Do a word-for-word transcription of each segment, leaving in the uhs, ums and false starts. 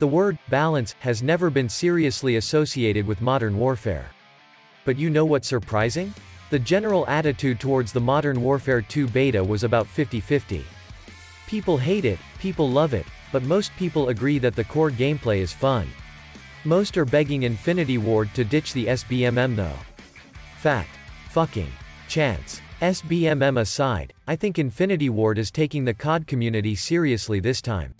The word balance has never been seriously associated with modern warfare. But you know what's surprising? The general attitude towards the Modern Warfare two beta was about fifty fifty. People hate it, people love it, but most people agree that the core gameplay is fun. Most are begging Infinity Ward to ditch the S B M M though. Fact. Fucking. Chance. S B M M aside, I think Infinity Ward is taking the C O D community seriously this time.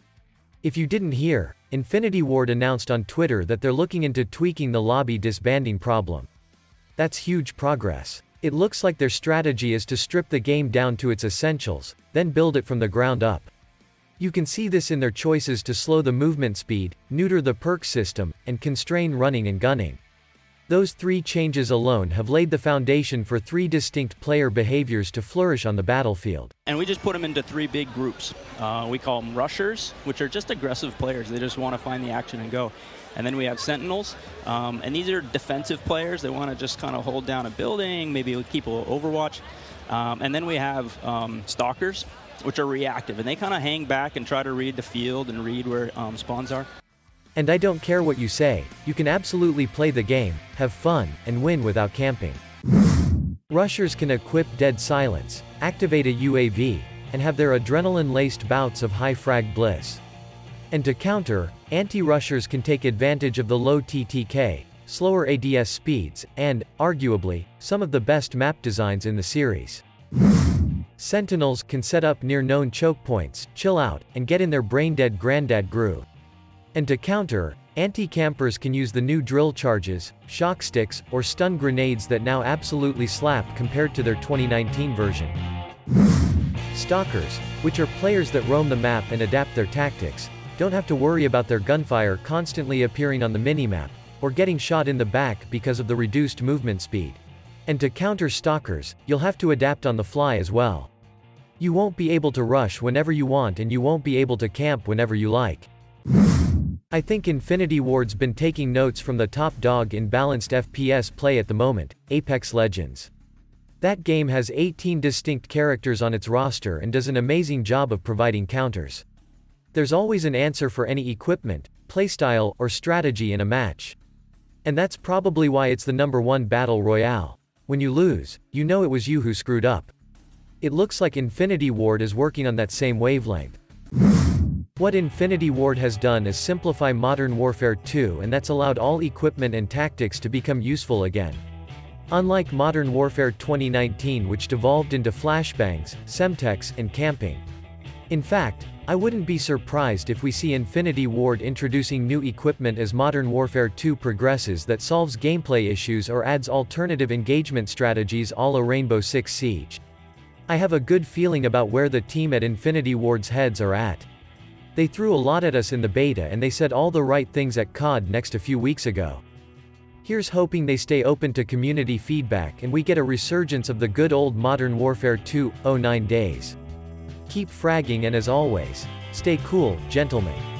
If you didn't hear, Infinity Ward announced on Twitter that they're looking into tweaking the lobby disbanding problem. That's huge progress. It looks like their strategy is to strip the game down to its essentials, then build it from the ground up. You can see this in their choices to slow the movement speed, neuter the perk system, and constrain running and gunning. Those three changes alone have laid the foundation for three distinct player behaviors to flourish on the battlefield. And we just put them into three big groups. Uh, we call them Rushers, which are just aggressive players. They just want to find the action and go. And then we have Sentinels, um, and these are defensive players. They want to just kind of hold down a building, maybe keep a little overwatch. Um, and then we have um, Stalkers, which are reactive, and they kind of hang back and try to read the field and read where um, spawns are. And I don't care what you say, you can absolutely play the game, have fun, and win without camping. Rushers can equip Dead Silence, activate a U A V, and have their adrenaline-laced bouts of high frag bliss. And to counter, anti-rushers can take advantage of the low T T K, slower A D S speeds, and, arguably, some of the best map designs in the series. Sentinels can set up near known choke points, chill out, and get in their brain-dead granddad groove. And to counter, anti-campers can use the new drill charges, shock sticks, or stun grenades that now absolutely slap compared to their twenty nineteen version. Stalkers, which are players that roam the map and adapt their tactics, don't have to worry about their gunfire constantly appearing on the minimap, or getting shot in the back because of the reduced movement speed. And to counter stalkers, you'll have to adapt on the fly as well. You won't be able to rush whenever you want, and you won't be able to camp whenever you like. I think Infinity Ward's been taking notes from the top dog in balanced F P S play at the moment, Apex Legends. That game has eighteen distinct characters on its roster and does an amazing job of providing counters. There's always an answer for any equipment, playstyle, or strategy in a match. And that's probably why it's the number one battle royale. When you lose, you know it was you who screwed up. It looks like Infinity Ward is working on that same wavelength. What Infinity Ward has done is simplify Modern Warfare two, and that's allowed all equipment and tactics to become useful again. Unlike Modern Warfare twenty nineteen, which devolved into flashbangs, semtex, and camping. In fact, I wouldn't be surprised if we see Infinity Ward introducing new equipment as Modern Warfare two progresses that solves gameplay issues or adds alternative engagement strategies a la Rainbow Six Siege. I have a good feeling about where the team at Infinity Ward's heads are at. They threw a lot at us in the beta, and they said all the right things at C O D Next a few weeks ago. Here's hoping they stay open to community feedback and we get a resurgence of the good old Modern Warfare two point oh nine days. Keep fragging, and as always, stay cool, gentlemen.